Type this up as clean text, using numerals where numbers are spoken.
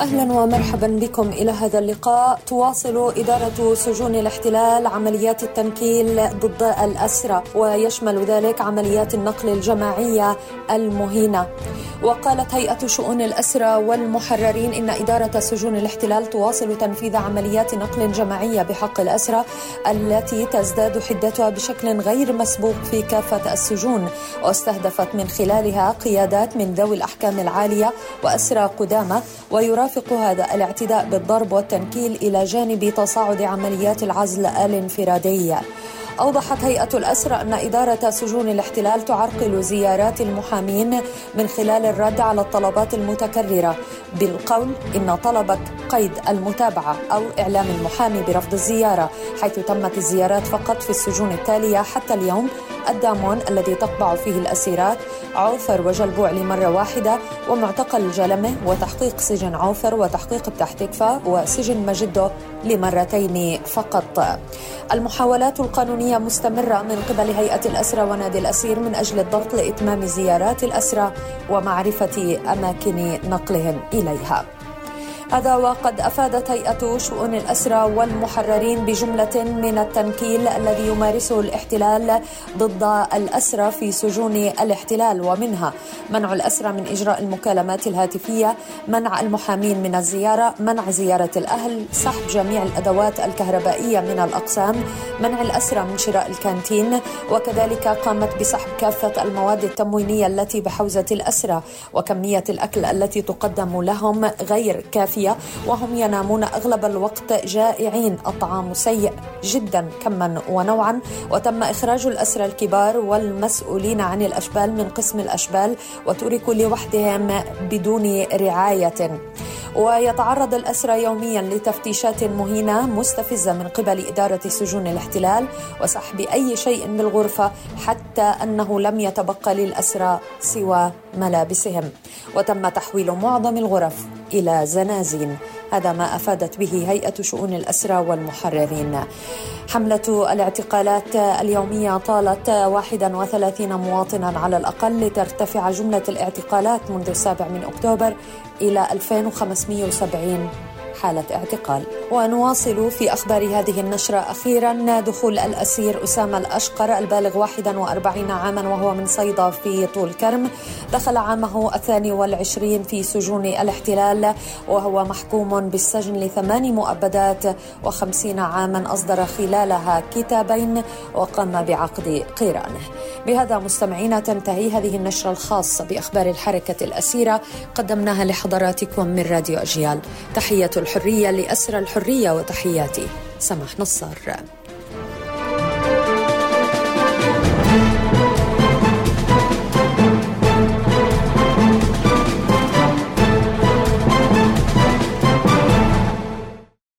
أهلا ومرحبا بكم إلى هذا اللقاء. تواصل إدارة سجون الاحتلال عمليات التنكيل ضد الأسرى، ويشمل ذلك عمليات النقل الجماعية المهينة. وقالت هيئة شؤون الأسرى والمحررين إن إدارة سجون الاحتلال تواصل تنفيذ عمليات نقل جماعية بحق الأسرى التي تزداد حدتها بشكل غير مسبوق في كافة السجون، واستهدفت من خلالها قيادات من ذوي الأحكام العالية وأسرى قدامى. ويرافق هذا الاعتداء بالضرب والتنكيل إلى جانب تصاعد عمليات العزل الانفرادية. أوضحت هيئة الأسرى أن إدارة سجون الاحتلال تعرقل زيارات المحامين من خلال الرد على الطلبات المتكررة بالقول إن طلبك قيد المتابعة أو إعلام المحامي برفض الزيارة، حيث تمت الزيارات فقط في السجون التالية حتى اليوم: الدامون الذي تقبع فيه الأسيرات، عوفر وجلبوع لمرة واحدة، ومعتقل جلمة، وتحقيق سجن عوفر، وتحقيق بتحتكفة، وسجن مجدو لمرتين فقط. المحاولات القانونية مستمرة من قبل هيئة الأسرى ونادي الأسير من أجل الضغط لإتمام زيارات الأسرى ومعرفة أماكن نقلهم إليها. هذا وقد أفادت هيئة شؤون الأسرى والمحررين بجملة من التنكيل الذي يمارسه الاحتلال ضد الأسرى في سجون الاحتلال، ومنها منع الأسرى من إجراء المكالمات الهاتفية، منع المحامين من الزيارة، منع زيارة الأهل، سحب جميع الأدوات الكهربائية من الأقسام، منع الأسرى من شراء الكانتين، وكذلك قامت بسحب كافة المواد التموينية التي بحوزة الأسرى، وكمية الأكل التي تقدم لهم غير كافية، وهم ينامون أغلب الوقت جائعين. الطعام سيء جدا كما ونوعا، وتم إخراج الأسرى الكبار والمسؤولين عن الأشبال من قسم الأشبال وتركوا لوحدهم بدون رعاية. ويتعرض الأسرى يوميا لتفتيشات مهينة مستفزة من قبل إدارة سجون الاحتلال وسحب أي شيء بالغرفة، حتى أنه لم يتبقى للأسرى سوى ملابسهم، وتم تحويل معظم الغرف إلى زنازين. هذا ما أفادت به هيئة شؤون الأسرى والمحررين. حملة الاعتقالات اليومية طالت 31 مواطنا على الأقل، لترتفع جملة الاعتقالات منذ 7 من أكتوبر إلى 2570 حالة اعتقال. ونواصل في أخبار هذه النشرة أخيرا دخول الأسير أسامة الأشقر البالغ 41 عاما وهو من صيدا في طول كرم. دخل عامه 22 في سجون الاحتلال وهو محكوم بالسجن ل8 مؤبدات و50 عاما، أصدر خلالها كتابين وقام بعقد قيرانه. بهذا مستمعينا تنتهي هذه النشرة الخاصة بأخبار الحركة الأسيرة، قدمناها لحضراتكم من راديو أجيال. تحية الحرية لأسرى الحرية وتحياتي سماح نصار.